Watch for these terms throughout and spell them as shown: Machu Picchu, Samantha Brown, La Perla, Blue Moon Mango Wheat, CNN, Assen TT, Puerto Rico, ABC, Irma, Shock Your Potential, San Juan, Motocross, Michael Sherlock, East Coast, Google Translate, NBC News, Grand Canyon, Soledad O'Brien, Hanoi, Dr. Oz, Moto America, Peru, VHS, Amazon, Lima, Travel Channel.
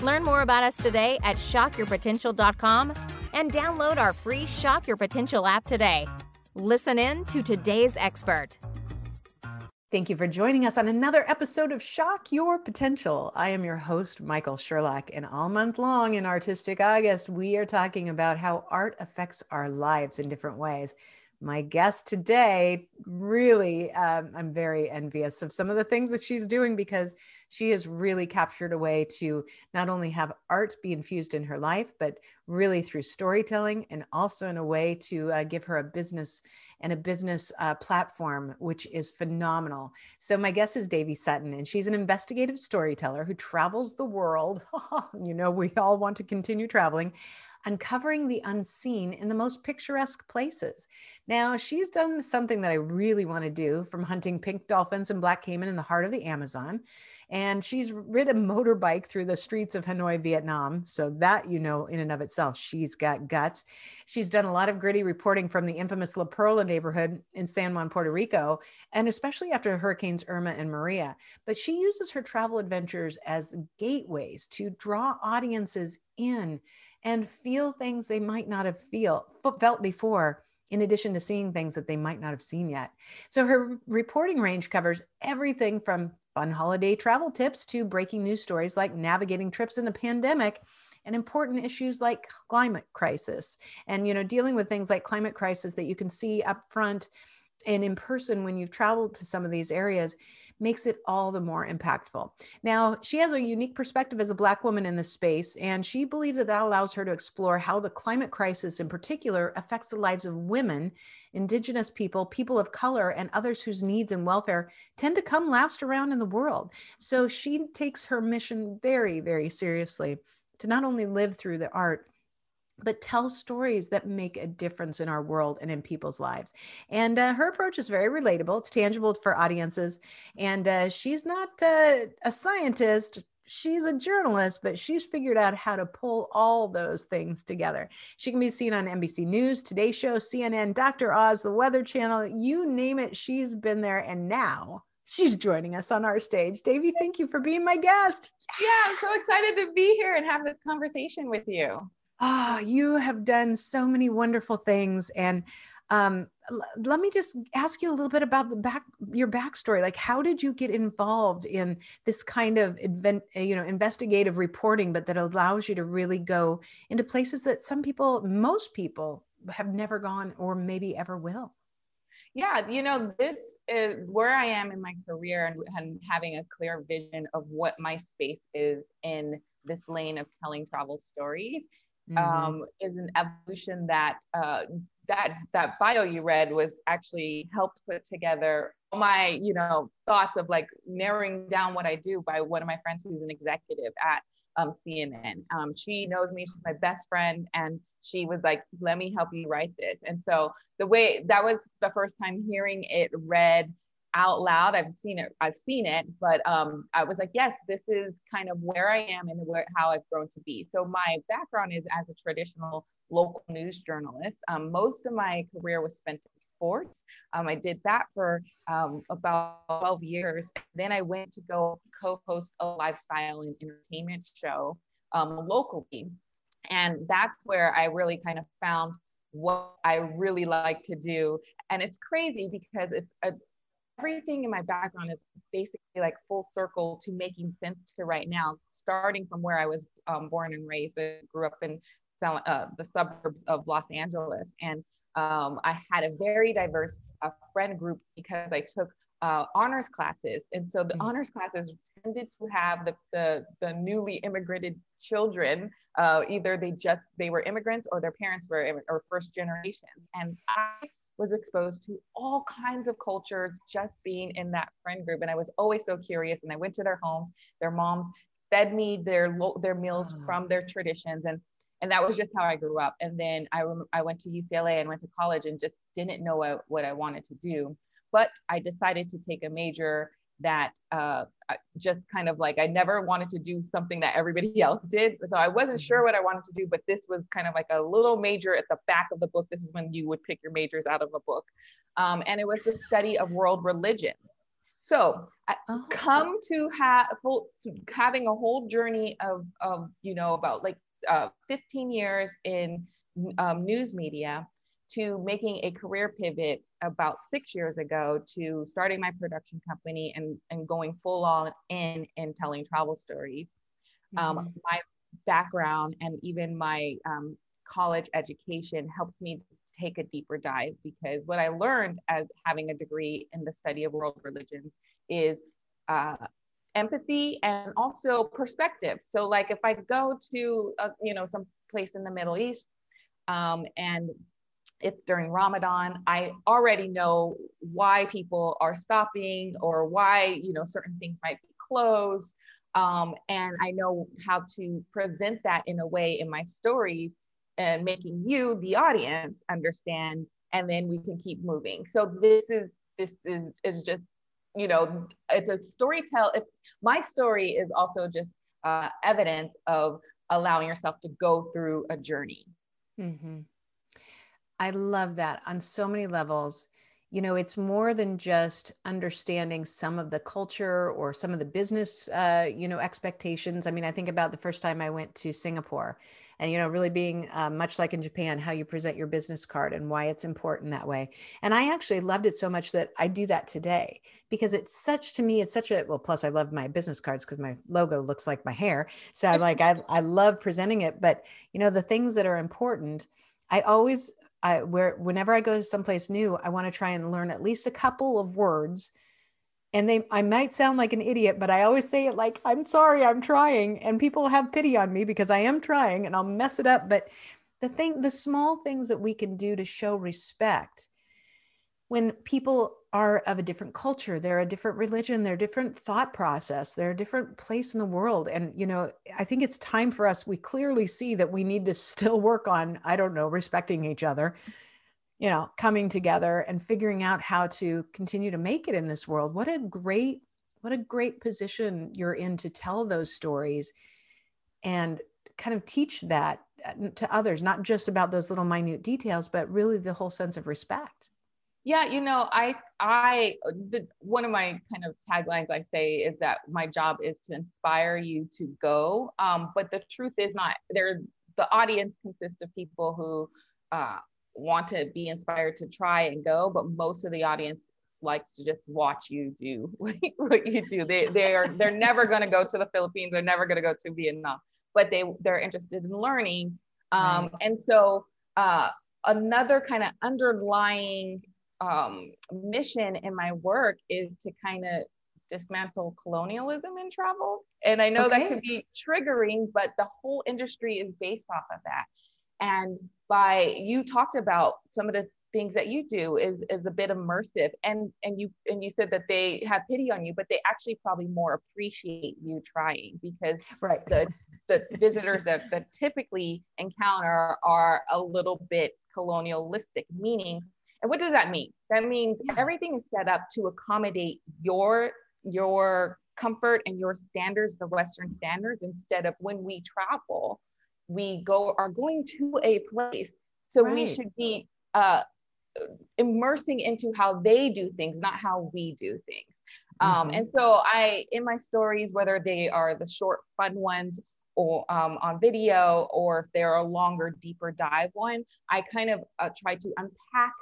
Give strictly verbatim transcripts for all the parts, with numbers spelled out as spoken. Learn more about us today at shock your potential dot com and download our free Shock Your Potential app today. Listen in to today's expert. Thank you for joining us on another episode of Shock Your Potential. I am your host, Michael Sherlock, and all month long in Artistic August, we are talking about how art affects our lives in different ways. My guest today, really, um, I'm very envious of some of the things that she's doing because she has really captured a way to not only have art be infused in her life, but really through storytelling and also in a way to uh, give her a business and a business uh, platform, which is phenomenal. So my guest is Dayvee Sutton, and she's an investigative storyteller who travels the world. You know, we all want to continue traveling. Uncovering the unseen in the most picturesque places. Now, she's done something that I really want to do, from hunting pink dolphins and black caiman in the heart of the Amazon. And she's rid a motorbike through the streets of Hanoi, Vietnam. So that, you know, in and of itself, she's got guts. She's done a lot of gritty reporting from the infamous La Perla neighborhood in San Juan, Puerto Rico, and especially after hurricanes Irma and Maria. But she uses her travel adventures as gateways to draw audiences in and feel things they might not have feel, felt before, in addition to seeing things that they might not have seen yet. So her reporting range covers everything from fun holiday travel tips to breaking news stories like navigating trips in the pandemic and important issues like climate crisis. And, you know, dealing with things like climate crisis that you can see up front and in person when you've traveled to some of these areas makes it all the more impactful. Now, she has a unique perspective as a Black woman in this space, and she believes that that allows her to explore how the climate crisis in particular affects the lives of women, Indigenous people, people of color, and others whose needs and welfare tend to come last around in the world. So she takes her mission very, very seriously to not only live through the art, but tell stories that make a difference in our world and in people's lives. And uh, her approach is very relatable. It's tangible for audiences. And uh, she's not uh, a scientist. She's a journalist, but she's figured out how to pull all those things together. She can be seen on N B C News, Today Show, C N N, Doctor Oz, The Weather Channel, you name it. She's been there. And now she's joining us on our stage. Dayvee, thank you for being my guest. Yeah, I'm so excited to be here and have this conversation with you. Oh, you have done so many wonderful things. And um, l- let me just ask you a little bit about the back, your backstory. Like, how did you get involved in this kind of event, you know, investigative reporting, but that allows you to really go into places that some people, most people have never gone or maybe ever will? Yeah, you know, this is where I am in my career and, and having a clear vision of what my space is in this lane of telling travel stories. Mm-hmm. Um, is an evolution that uh, that that bio you read was actually helped put together my, you know, thoughts of like narrowing down what I do by one of my friends who's an executive at um, C N N. Um, she knows me, she's my best friend, and she was like, let me help you write this. And so the way that was the first time hearing it read out loud, I've seen it, I've seen it, but um, I was like, yes, this is kind of where I am and where, how I've grown to be. So my background is as a traditional local news journalist. Um, most of my career was spent in sports. Um, I did that for um, about twelve years. Then I went to go co-host a lifestyle and entertainment show um, locally. And that's where I really kind of found what I really like to do. And it's crazy because it's a everything in my background is basically like full circle to making sense to right now, starting from where I was um, born and raised. I grew up in uh, the suburbs of Los Angeles. And um, I had a very diverse uh, friend group because I took uh, honors classes. And so the mm-hmm. honors classes tended to have the, the, the newly immigrated children, uh, either they just, they were immigrants or their parents were or first generation. And I was exposed to all kinds of cultures just being in that friend group. And I was always so curious. And I went to their homes, their moms fed me their their meals from their traditions, and and that was just how I grew up. And then I I went to U C L A and went to college and just didn't know what, what I wanted to do, but I decided to take a major that uh, just kind of like, I never wanted to do something that everybody else did. So I wasn't sure what I wanted to do, but this was kind of like a little major at the back of the book. This is when you would pick your majors out of a book. Um, and it was the study of world religions. So I oh. come to, ha full, to having a whole journey of, of you know, about like uh, fifteen years in um, news media, to making a career pivot about six years ago to starting my production company and, and going full on in and telling travel stories. Mm-hmm. Um, my background and even my um, college education helps me to take a deeper dive, because what I learned as having a degree in the study of world religions is uh, empathy and also perspective. So like if I go to, a, you know, some place in the Middle East um, and it's during Ramadan, I already know why people are stopping or why, you know, certain things might be closed. Um, and I know how to present that in a way in my stories and making you, the audience, understand, and then we can keep moving. So this is, this is, is just, you know, it's a storytell. It's, my story is also just uh, evidence of allowing yourself to go through a journey. Mm-hmm. I love that on so many levels. You know, it's more than just understanding some of the culture or some of the business, uh, you know, expectations. I mean, I think about the first time I went to Singapore and, you know, really being uh, much like in Japan, how you present your business card and why it's important that way. And I actually loved it so much that I do that today, because it's such, to me, it's such a, well, plus I love my business cards because my logo looks like my hair. So I'm like, I, I love presenting it, but you know, the things that are important, I always, I, where whenever I go to someplace new, I want to try and learn at least a couple of words, and they, I might sound like an idiot, but I always say it like, I'm sorry, I'm trying, and people have pity on me because I am trying and I'll mess it up. But the thing, the small things that we can do to show respect when people are of a different culture, they're a different religion, they're a different thought process, they're a different place in the world. And, you know, I think it's time for us. We clearly see that we need to still work on, I don't know, respecting each other, you know, coming together and figuring out how to continue to make it in this world. What a great, what a great position you're in to tell those stories and kind of teach that to others, not just about those little minute details, but really the whole sense of respect. Yeah, you know, I, I, the, one of my kind of taglines I say is that my job is to inspire you to go. Um, but the truth is not there. The audience consists of people who uh, want to be inspired to try and go, but most of the audience likes to just watch you do what you do. They, they are, they're never going to go to the Philippines. They're never going to go to Vietnam, but they, they're interested in learning. Um, right. And so uh, another kind of underlying Um, mission in my work is to kind of dismantle colonialism in travel. And I know okay. that could be triggering, but the whole industry is based off of that. And by, you talked about some of the things that you do is, is a bit immersive, and, and you, and you said that they have pity on you, but they actually probably more appreciate you trying, because right. the, the visitors that, that typically encounter are a little bit colonialistic, meaning, and what does that mean? That means everything is set up to accommodate your, your comfort and your standards, the Western standards, instead of when we travel, we go are going to a place. So right. we should be uh, immersing into how they do things, not how we do things. Mm-hmm. Um, and so I, in my stories, whether they are the short, fun ones, or um, on video, or if they're a longer, deeper dive one, I kind of uh, try to unpack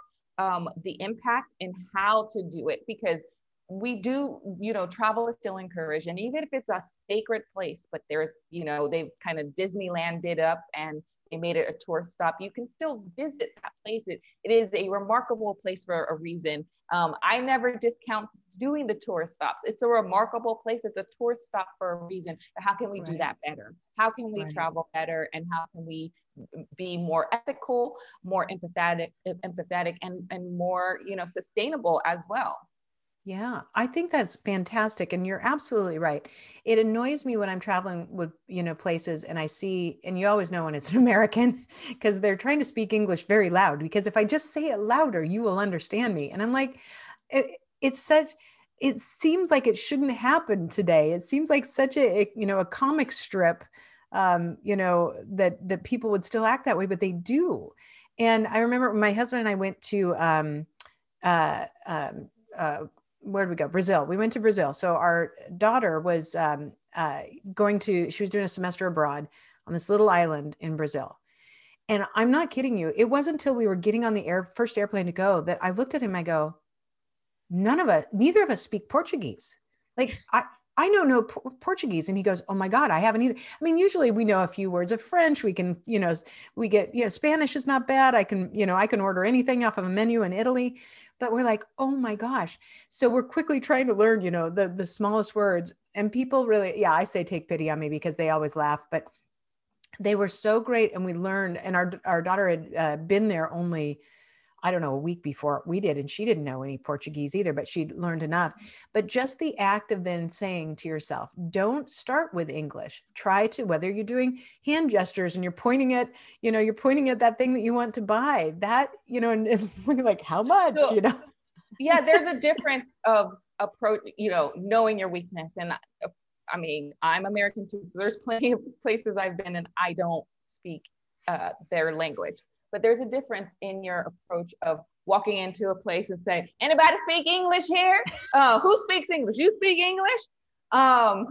Um, the impact and how to do it, because we do, you know, travel is still encouraged. And even if it's a sacred place, but there's, you know, they've kind of Disneyland did up and they made it a tourist stop, you can still visit that place. It, it is a remarkable place for a reason. Um, I never discount doing the tourist stops. It's a remarkable place. It's a tourist stop for a reason. But how can we right. do that better? How can we right. travel better? And how can we be more ethical, more empathetic, empathetic, and, and more, you know, sustainable as well? Yeah, I think that's fantastic. And you're absolutely right. It annoys me when I'm traveling with, you know, places and I see, and you always know when it's an American because they're trying to speak English very loud, because if I just say it louder, you will understand me. And I'm like, it, it's such, it seems like it shouldn't happen today. It seems like such a, a you know, a comic strip, um, you know, that, that people would still act that way, but they do. And I remember my husband and I went to, um, uh, um, uh, where did we go? Brazil. We went to Brazil. So our daughter was um, uh, going to, she was doing a semester abroad on this little island in Brazil. And I'm not kidding you. It wasn't until we were getting on the air, first airplane to go, that I looked at him, I go, none of us, neither of us speak Portuguese. Like I, I know no por- Portuguese. And he goes, oh my God, I haven't either. I mean, usually we know a few words of French. We can, you know, we get, you know, Spanish is not bad. I can, you know, I can order anything off of a menu in Italy, but we're like, oh my gosh. So we're quickly trying to learn, you know, the, the smallest words, and people really, yeah, I say, take pity on me because they always laugh, but they were so great. And we learned, and our, our daughter had uh, been there only, I don't know, a week before we did. And she didn't know any Portuguese either, but she'd learned enough. But just the act of then saying to yourself, don't start with English, try to, whether you're doing hand gestures and you're pointing at, you know, you're pointing at that thing that you want to buy, that, you know, and, and like how much, so, you know? Yeah, there's a difference of approach, you know, knowing your weakness. And I, I mean, I'm American too, so there's plenty of places I've been and I don't speak uh, their language. But there's a difference in your approach of walking into a place and saying, anybody speak English here? Uh, who speaks English? You speak English? Um,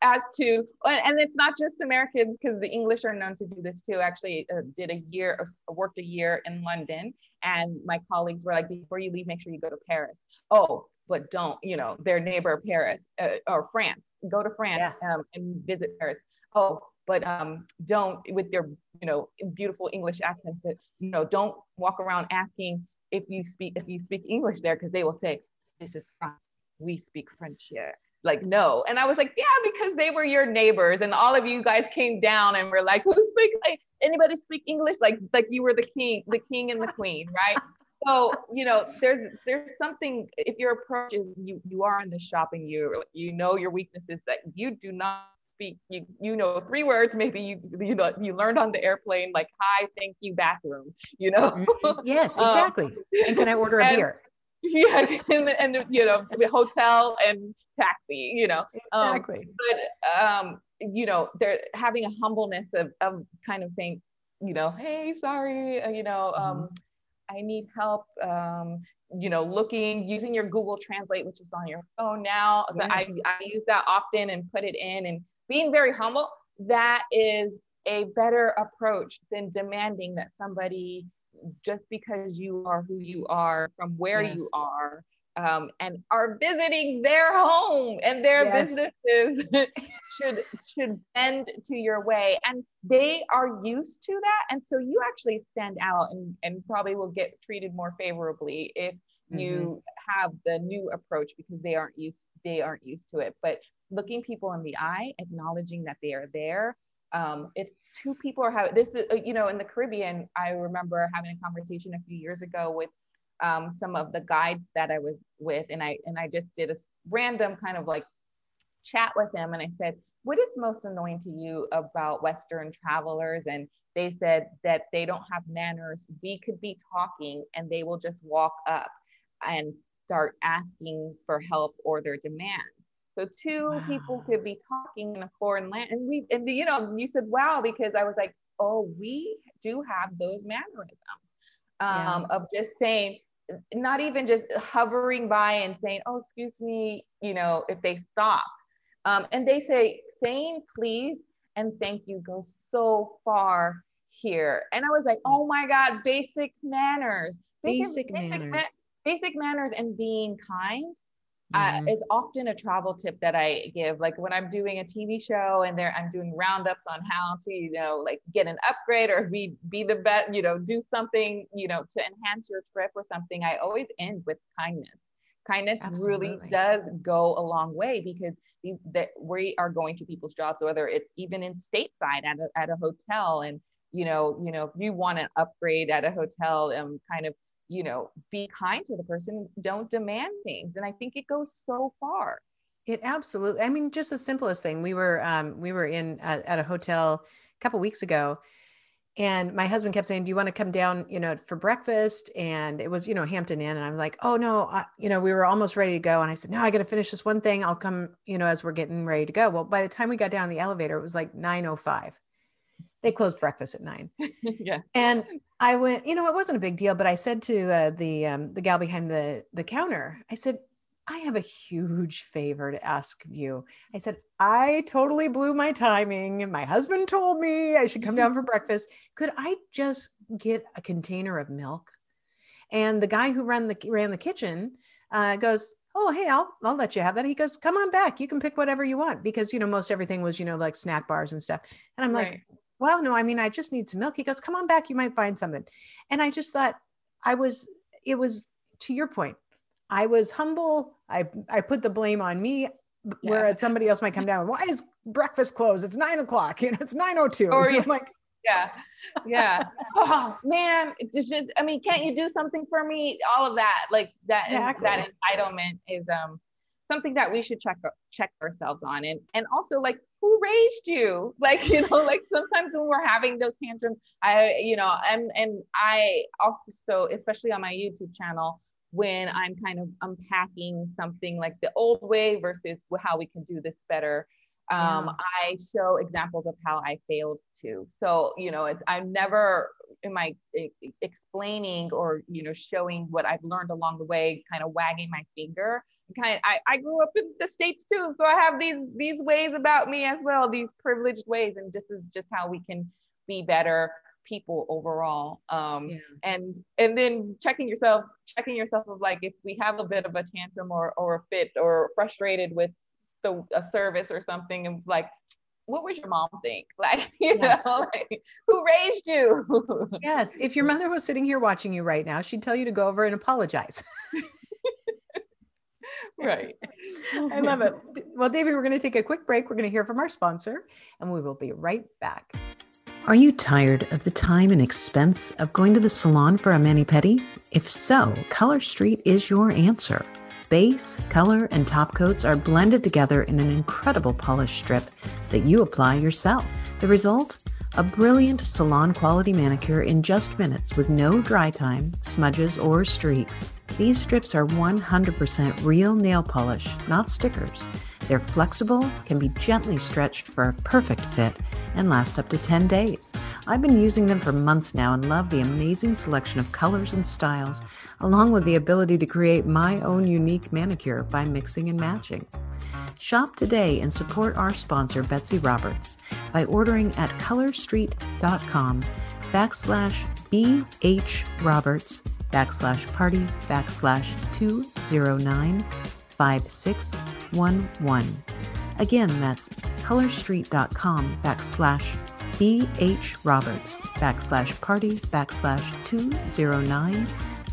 as to, and it's not just Americans, because the English are known to do this too. Actually uh, did a year, uh, worked a year in London. And my colleagues were like, before you leave, make sure you go to Paris. Oh, but don't, you know, their neighbor Paris uh, or France, go to France yeah. um, and visit Paris. Oh, but um, don't, with their, you know, beautiful English accents, that, you know, don't walk around asking if you speak, if you speak English there, because they will say, this is France, we speak French here. Like, no. And I was like, yeah, because they were your neighbors and all of you guys came down and were like, who speaks, like, anybody speak English? Like, like you were the king, the king and the queen, right? So, you know, there's, there's something, if your approach is you, you are in the shopping, you, you know, your weaknesses that you do not speak, you, you know, three words, maybe you, you know, you learned on the airplane, like, hi, thank you, bathroom, you know? Yes, exactly. Um, and can I order a and, beer? Yeah. And, and, you know, the hotel and taxi, you know, um, exactly. But, um, you know, they're having a humbleness of, of kind of saying, you know, hey, sorry, you know, um, mm-hmm. I need help, um, you know, looking, using your Google Translate, which is on your phone now. Yes. I, I use that often and put it in, and being very humble. That is a better approach than demanding that somebody, just because you are who you are, from where yes. you are, um, and are visiting their home and their yes. businesses should, should bend to your way. And they are used to that. And so you actually stand out and, and probably will get treated more favorably if mm-hmm. you have the new approach, because they aren't used, they aren't used to it. But looking people in the eye, acknowledging that they are there. Um, if two people are having, this is, you know, in the Caribbean, I remember having a conversation a few years ago with Um, some of the guides that I was with, and I and I just did a random kind of like chat with them, and I said, what is most annoying to you about Western travelers? And they said that they don't have manners. We could be talking and they will just walk up and start asking for help or their demands. So two wow. people could be talking in a foreign land, and we and the, you know, you said wow, because I was like, oh, we do have those mannerisms um, yeah. of just saying, not even just hovering by and saying, oh, excuse me, you know, if they stop. Um, and they say, saying please and thank you goes so far here. And I was like, oh my God, basic manners. Basic, basic manners. Ma- basic manners and being kind mm-hmm. uh, is often a travel tip that I give. Like when I'm doing a T V show and there I'm doing roundups on how to, you know, like get an upgrade or be, be the best, you know, do something, you know, to enhance your trip or something. I always end with kindness. Kindness Absolutely. Really does go a long way, because these, that we are going to people's jobs, whether it's even in stateside at a, at a hotel. And, you know, you know, if you want an upgrade at a hotel and kind of, you know, be kind to the person, don't demand things. And I think it goes so far. It absolutely, I mean, just the simplest thing. We were, um, we were in uh, at a hotel a couple of weeks ago, and my husband kept saying, do you want to come down, you know, for breakfast? And it was, you know, Hampton Inn. And I'm like, oh no, I, you know, we were almost ready to go. And I said, no, I got to finish this one thing. I'll come, you know, as we're getting ready to go. Well, by the time we got down the elevator, it was like nine oh five. They closed breakfast at nine. Yeah. And I went, you know, it wasn't a big deal, but I said to uh, the, um, the gal behind the, the counter, I said, I have a huge favor to ask of you. I said, I totally blew my timing and my husband told me I should come down for breakfast. Could I just get a container of milk? And the guy who ran the, ran the kitchen uh, goes, oh, hey, I'll, I'll let you have that. He goes, come on back. You can pick whatever you want, because, you know, most everything was, you know, like snack bars and stuff. And I'm right. like, well, no, I mean, I just need some milk. He goes, come on back. You might find something. And I just thought I was, it was to your point. I was humble. I, I put the blame on me, yes. whereas somebody else might come down. Why is breakfast closed? It's nine o'clock. You know, it's nine oh two. Or I'm like, yeah, yeah. Oh man, should, I mean, can't you do something for me? All of that, like that, exactly. that entitlement is um something that we should check check ourselves on, and and also like who raised you? Like you know, like sometimes when we're having those tantrums, I you know, and and I also, especially on my YouTube channel, when I'm kind of unpacking something like the old way versus how we can do this better. Um, yeah. I show examples of how I failed too. So, you know, it's, I'm never am I explaining or, you know, showing what I've learned along the way, kind of wagging my finger. Kind of, I, I grew up in the States too. So I have these, these ways about me as well, these privileged ways. And this is just how we can be better people overall. Um, yeah. And and then checking yourself, checking yourself of like, if we have a bit of a tantrum or, or a fit or frustrated with the a service or something, and like, what was your mom think? Like, you yes. know, like, who raised you? Yes. If your mother was sitting here watching you right now, she'd tell you to go over and apologize. Right. I love it. Well, Dayvee, we're going to take a quick break. We're going to hear from our sponsor and we will be right back. Are you tired of the time and expense of going to the salon for a mani-pedi? If so, ColorStreet is your answer. Base, color, and top coats are blended together in an incredible polish strip that you apply yourself. The result? A brilliant salon-quality manicure in just minutes with no dry time, smudges, or streaks. These strips are one hundred percent real nail polish, not stickers. They're flexible, can be gently stretched for a perfect fit, and last up to ten days. I've been using them for months now and love the amazing selection of colors and styles, along with the ability to create my own unique manicure by mixing and matching. Shop today and support our sponsor, Betsy Roberts, by ordering at colorstreet.com backslash bhroberts backslash party backslash two zero nine. five six one one. Again, that's colorstreet.com backslash bhroberts backslash party backslash two zero nine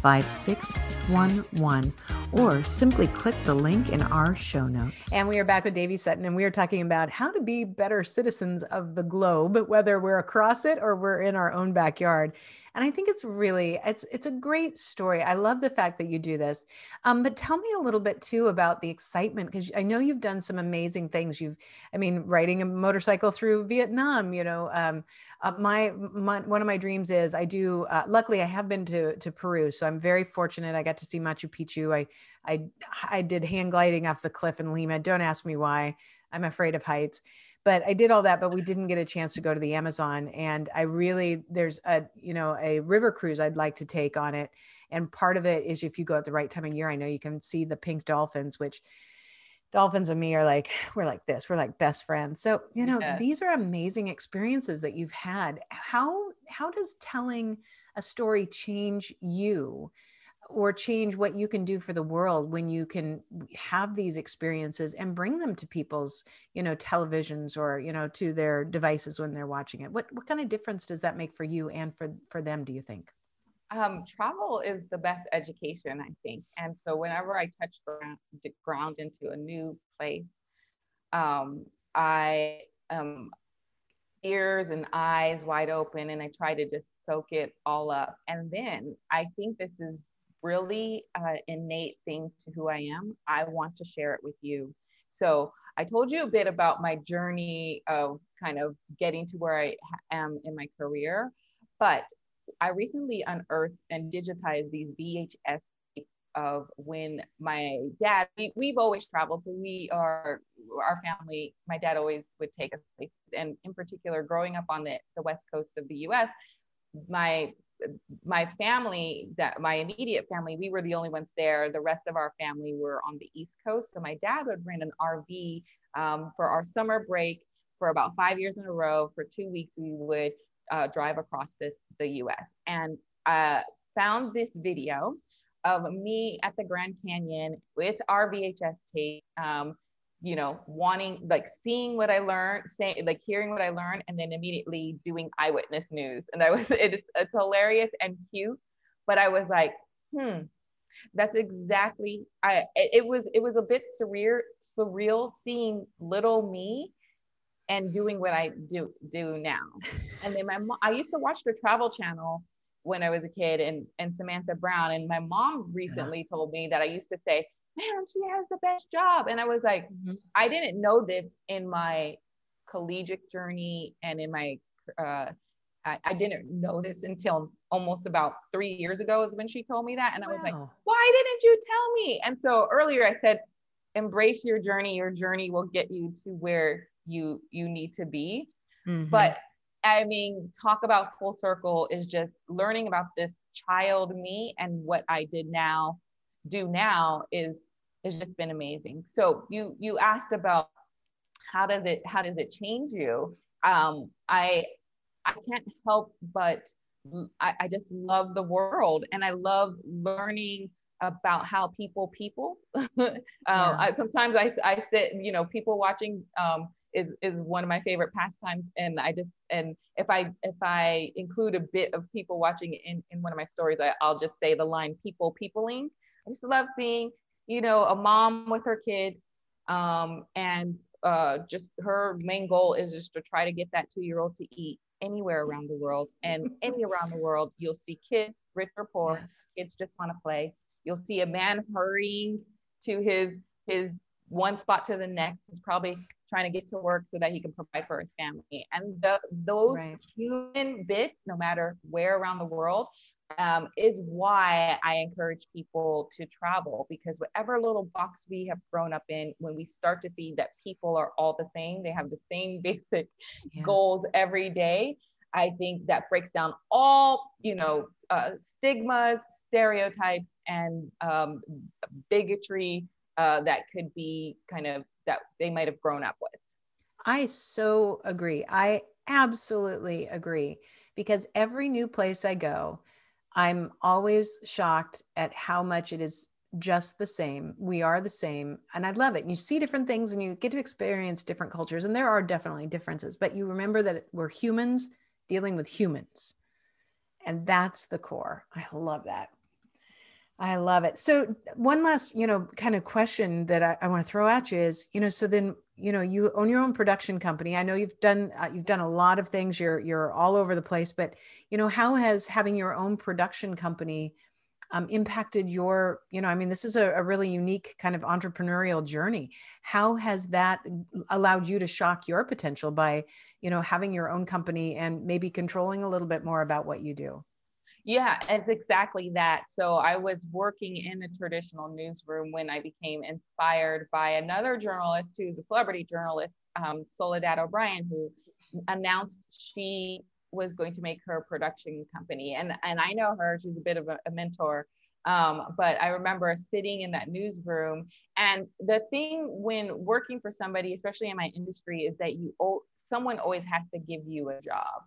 five six one one, or simply click the link in our show notes. And we are back with Dayvee Sutton, and we are talking about how to be better citizens of the globe, whether we're across it or we're in our own backyard. And I think it's really, it's it's a great story. I love the fact that you do this. Um, but tell me a little bit too about the excitement, because I know you've done some amazing things. You've, I mean, riding a motorcycle through Vietnam, you know, um, uh, my, my, one of my dreams is I do, uh, luckily I have been to, to Peru. So I'm very fortunate. I got to see Machu Picchu. I, I, I did hang gliding off the cliff in Lima. Don't ask me why. I'm afraid of heights. But I did all that, but we didn't get a chance to go to the Amazon. And I really, there's a, you know, a river cruise I'd like to take on it. And part of it is if you go at the right time of year, I know you can see the pink dolphins, which dolphins and me are like, we're like this, we're like best friends. So, you know, yeah. these are amazing experiences that you've had. How, how does telling a story change you or change what you can do for the world when you can have these experiences and bring them to people's, you know, televisions or, you know, to their devices when they're watching it? What, what kind of difference does that make for you and for, for them, do you think? Um, travel is the best education, I think. And so whenever I touch ground, ground into a new place, um, I, um, ears and eyes wide open, and I try to just soak it all up. And then I think this is really an innate thing to who I am. I want to share it with you. So I told you a bit about my journey of kind of getting to where I am in my career, but I recently unearthed and digitized these V H S tapes of when my dad, we, we've always traveled, so we are, our family, my dad always would take us places. And in particular, growing up on the, the West Coast of the U S, my my family, that my immediate family, we were the only ones there. The rest of our family were on the East Coast. So my dad would rent an R V um, for our summer break for about five years in a row. For two weeks, we would uh, drive across this, the U S And uh, found this video of me at the Grand Canyon with our V H S tape, um, you know, wanting, like seeing what I learned, saying, like hearing what I learned, and then immediately doing eyewitness news. And I was, it, it's hilarious and cute, but I was like, hmm, that's exactly, I, it was, it was a bit surreal, surreal seeing little me and doing what I do, do now. And then my mom, I used to watch the Travel Channel when I was a kid, and, and Samantha Brown. And my mom recently yeah. told me that I used to say, man, she has the best job. And I was like, mm-hmm. I didn't know this in my collegiate journey. And in my, uh, I, I didn't know this until almost about three years ago is when she told me that. And I wow. was like, why didn't you tell me? And so earlier I said, embrace your journey. Your journey will get you to where you, you need to be. Mm-hmm. But I mean, talk about full circle is just learning about this child me and what I did now, do now is, has just been amazing. So you, you asked about how does it, how does it change you? Um, I, I can't help, but I, I just love the world, and I love learning about how people, people, um, yeah. I, sometimes I, I sit, you know, people watching, um, is, is one of my favorite pastimes. And I just, and if I, if I include a bit of people watching in, in one of my stories, I, I'll just say the line, people, peopling. I just love seeing, you know, a mom with her kid, um, and uh, just her main goal is just to try to get that two-year-old to eat anywhere around the world. And any around the world, you'll see kids, rich or poor, yes. kids just want to play. You'll see a man hurrying to his his one spot to the next. He's probably trying to get to work so that he can provide for his family. And the, those right. human bits, no matter where around the world, Um, is why I encourage people to travel, because whatever little box we have grown up in, when we start to see that people are all the same, they have the same basic yes. goals every day, I think that breaks down all, you know, uh, stigmas, stereotypes, and um, bigotry uh, that could be kind of that they might have grown up with. I so agree. I absolutely agree, because every new place I go, I'm always shocked at how much it is just the same. We are the same, and I love it. And you see different things and you get to experience different cultures, and there are definitely differences, but you remember that we're humans dealing with humans, and that's the core. I love that. I love it. So one last, you know, kind of question that I, I want to throw at you is, you know, so then, you know, you own your own production company. I know you've done, uh, you've done a lot of things. You're, you're all over the place, but you know, how has having your own production company um, impacted your, you know, I mean, this is a, a really unique kind of entrepreneurial journey. How has that allowed you to shock your potential by, you know, having your own company and maybe controlling a little bit more about what you do? Yeah, it's exactly that. So I was working in a traditional newsroom when I became inspired by another journalist who's a celebrity journalist, um, Soledad O'Brien, who announced she was going to make her production company. And, and I know her, she's a bit of a, a mentor. Um, but I remember sitting in that newsroom, and the thing when working for somebody, especially in my industry, is that you someone always has to give you a job.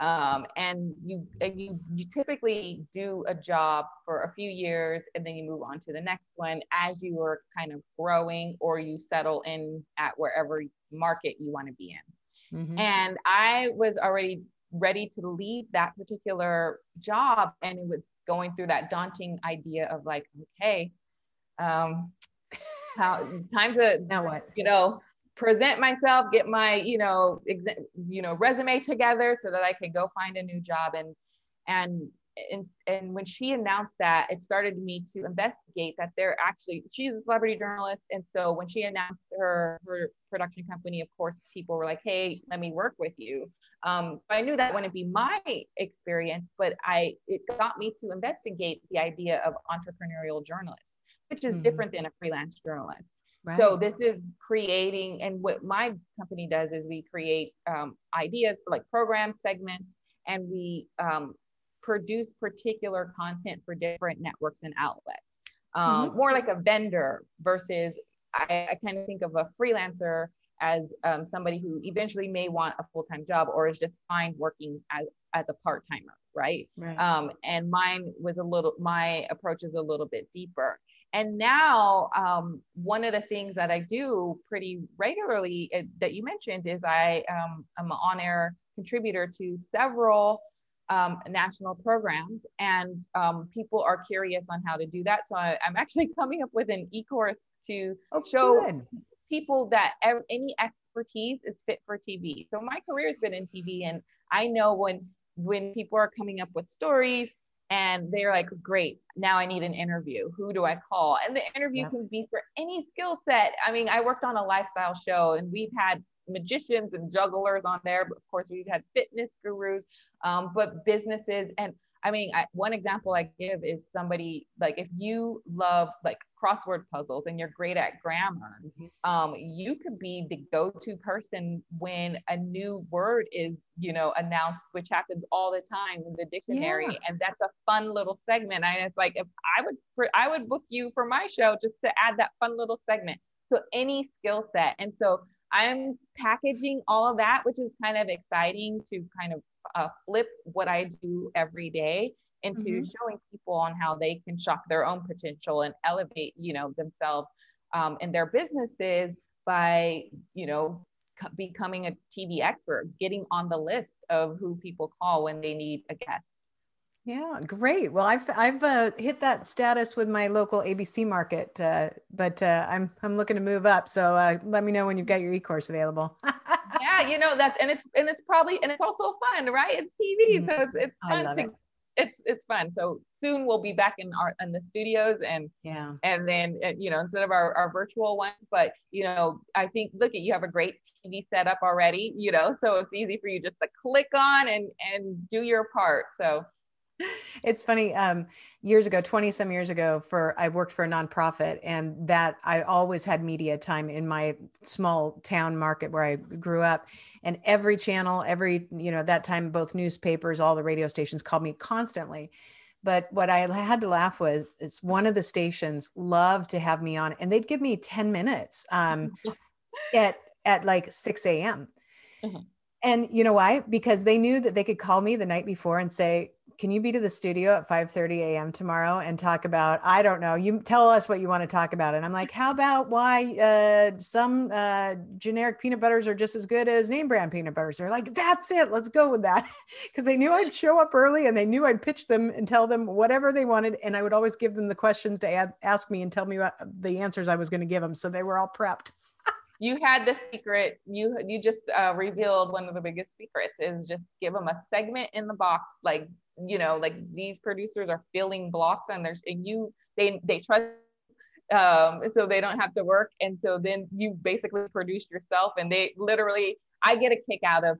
Um, and you, you, you typically do a job for a few years, and then you move on to the next one as you are kind of growing, or you settle in at wherever market you want to be in. Mm-hmm. And I was already ready to leave that particular job, and it was going through that daunting idea of like, okay, um, how, time to, now what? You know, present myself, get my, you know, exa- you know, resume together so that I could go find a new job. And, and, and, and when she announced that, it started me to investigate that they're actually, she's a celebrity journalist. And so when she announced her, her production company, of course, people were like, hey, let me work with you. Um, so I knew that wouldn't be my experience, but I, it got me to investigate the idea of entrepreneurial journalists, which is mm-hmm. different than a freelance journalist. Right. So this is creating, and what my company does is we create um, ideas for like program segments, and we um, produce particular content for different networks and outlets, um, mm-hmm. more like a vendor versus I, I kind of think of a freelancer as um, somebody who eventually may want a full-time job or is just fine working as, as a part-timer, right? Right. Um, and mine was a little, my approach is a little bit deeper. And now um, one of the things that I do pretty regularly uh, that you mentioned is I um, am an on-air contributor to several um, national programs, and um, people are curious on how to do that. So I, I'm actually coming up with an e-course to oh, show good. people that ev- any expertise is fit for T V. So my career has been in T V, and I know when when people are coming up with stories, and they're like, great, now I need an interview. Who do I call? And the interview yeah. can be for any skill set. I mean, I worked on a lifestyle show, and we've had magicians and jugglers on there. But of course, we've had fitness gurus, um, but businesses. And I mean, I, one example I give is somebody, like if you love like crossword puzzles and you're great at grammar, mm-hmm. um, you could be the go-to person when a new word is, you know, announced, which happens all the time in the dictionary. Yeah. And that's a fun little segment. And it's like, if I would, I would book you for my show just to add that fun little segment. So any skill set. And so I'm packaging all of that, which is kind of exciting to kind of uh, flip what I do every day into mm-hmm. showing people on how they can shock their own potential and elevate, you know, themselves um, and their businesses by, you know, co- becoming a T V expert, getting on the list of who people call when they need a guest. Yeah, great. Well, I've I've uh, hit that status with my local A B C market, uh, but uh, I'm I'm looking to move up. So uh, let me know when you've got your e-course available. Yeah, you know that's and it's and it's probably and it's also fun, right? It's T V, so it's, it's fun. I love to, it. It's it's fun. So soon we'll be back in our in the studios and yeah, and then you know instead of our, our virtual ones, but you know I think look at you have a great T V setup already, you know, so it's easy for you just to click on and and do your part. So. It's funny, um, years ago, twenty some years ago for, I worked for a nonprofit, and that I always had media time in my small town market where I grew up, and every channel, every, you know, that time, both newspapers, all the radio stations called me constantly. But what I had to laugh with is one of the stations loved to have me on, and they'd give me ten minutes um, at, at like six a.m. Mm-hmm. And you know why? Because they knew that they could call me the night before and say, can you be to the studio at five thirty a.m. tomorrow and talk about, I don't know, you tell us what you want to talk about. And I'm like, how about why uh, some uh, generic peanut butters are just as good as name brand peanut butters? They're like, that's it. Let's go with that. Because they knew I'd show up early, and they knew I'd pitch them and tell them whatever they wanted. And I would always give them the questions to add, ask me and tell me what the answers I was going to give them. So they were all prepped. You had the secret. You you just uh, revealed one of the biggest secrets is just give them a segment in the box. Like, you know, like these producers are filling blocks, and there's and you they they trust um, so they don't have to work. And so then you basically produce yourself. And they literally, I get a kick out of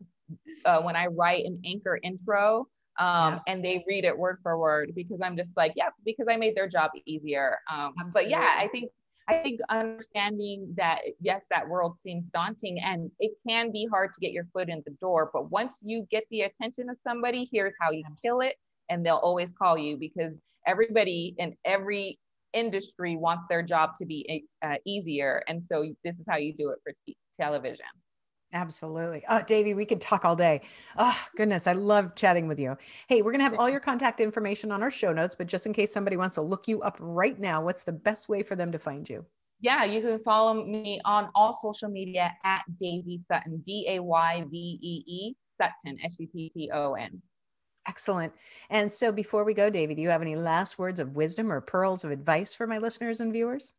uh, when I write an anchor intro. Um, yeah. And they read it word for word, because I'm just like, yeah, because I made their job easier. Um, but yeah, I think. I think understanding that, yes, that world seems daunting, and it can be hard to get your foot in the door. But once you get the attention of somebody, here's how you kill it. And they'll always call you, because everybody in every industry wants their job to be uh, easier. And so this is how you do it for t- television. Absolutely. Oh, Dayvee, we could talk all day. Oh, goodness. I love chatting with you. Hey, we're going to have all your contact information on our show notes, but just in case somebody wants to look you up right now, what's the best way for them to find you? Yeah, you can follow me on all social media at Dayvee Sutton, D A Y V E E Sutton, S U T T O N. Excellent. And so before we go, Dayvee, do you have any last words of wisdom or pearls of advice for my listeners and viewers?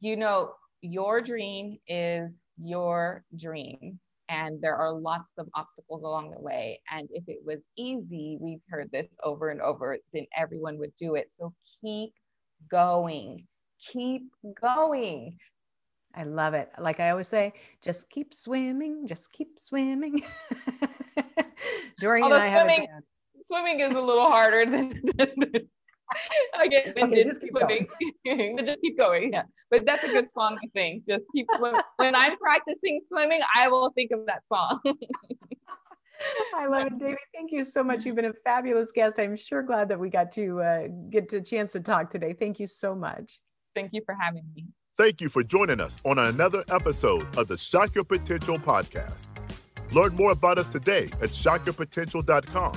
You know, your dream is your dream. And there are lots of obstacles along the way. And if it was easy, we've heard this over and over, then everyone would do it. So keep going, keep going. I love it. Like I always say, just keep swimming, just keep swimming. Dorian Although and I swimming, have swimming is a little harder than, than I get okay, just keep swimming. Going. Just keep going. Yeah. But that's a good song to sing. Just keep swimming. When I'm practicing swimming, I will think of that song. I love it, Dayvee. Thank you so much. You've been a fabulous guest. I'm sure glad that we got to uh, get a chance to talk today. Thank you so much. Thank you for having me. Thank you for joining us on another episode of the Shock Your Potential podcast. Learn more about us today at shock your potential dot com,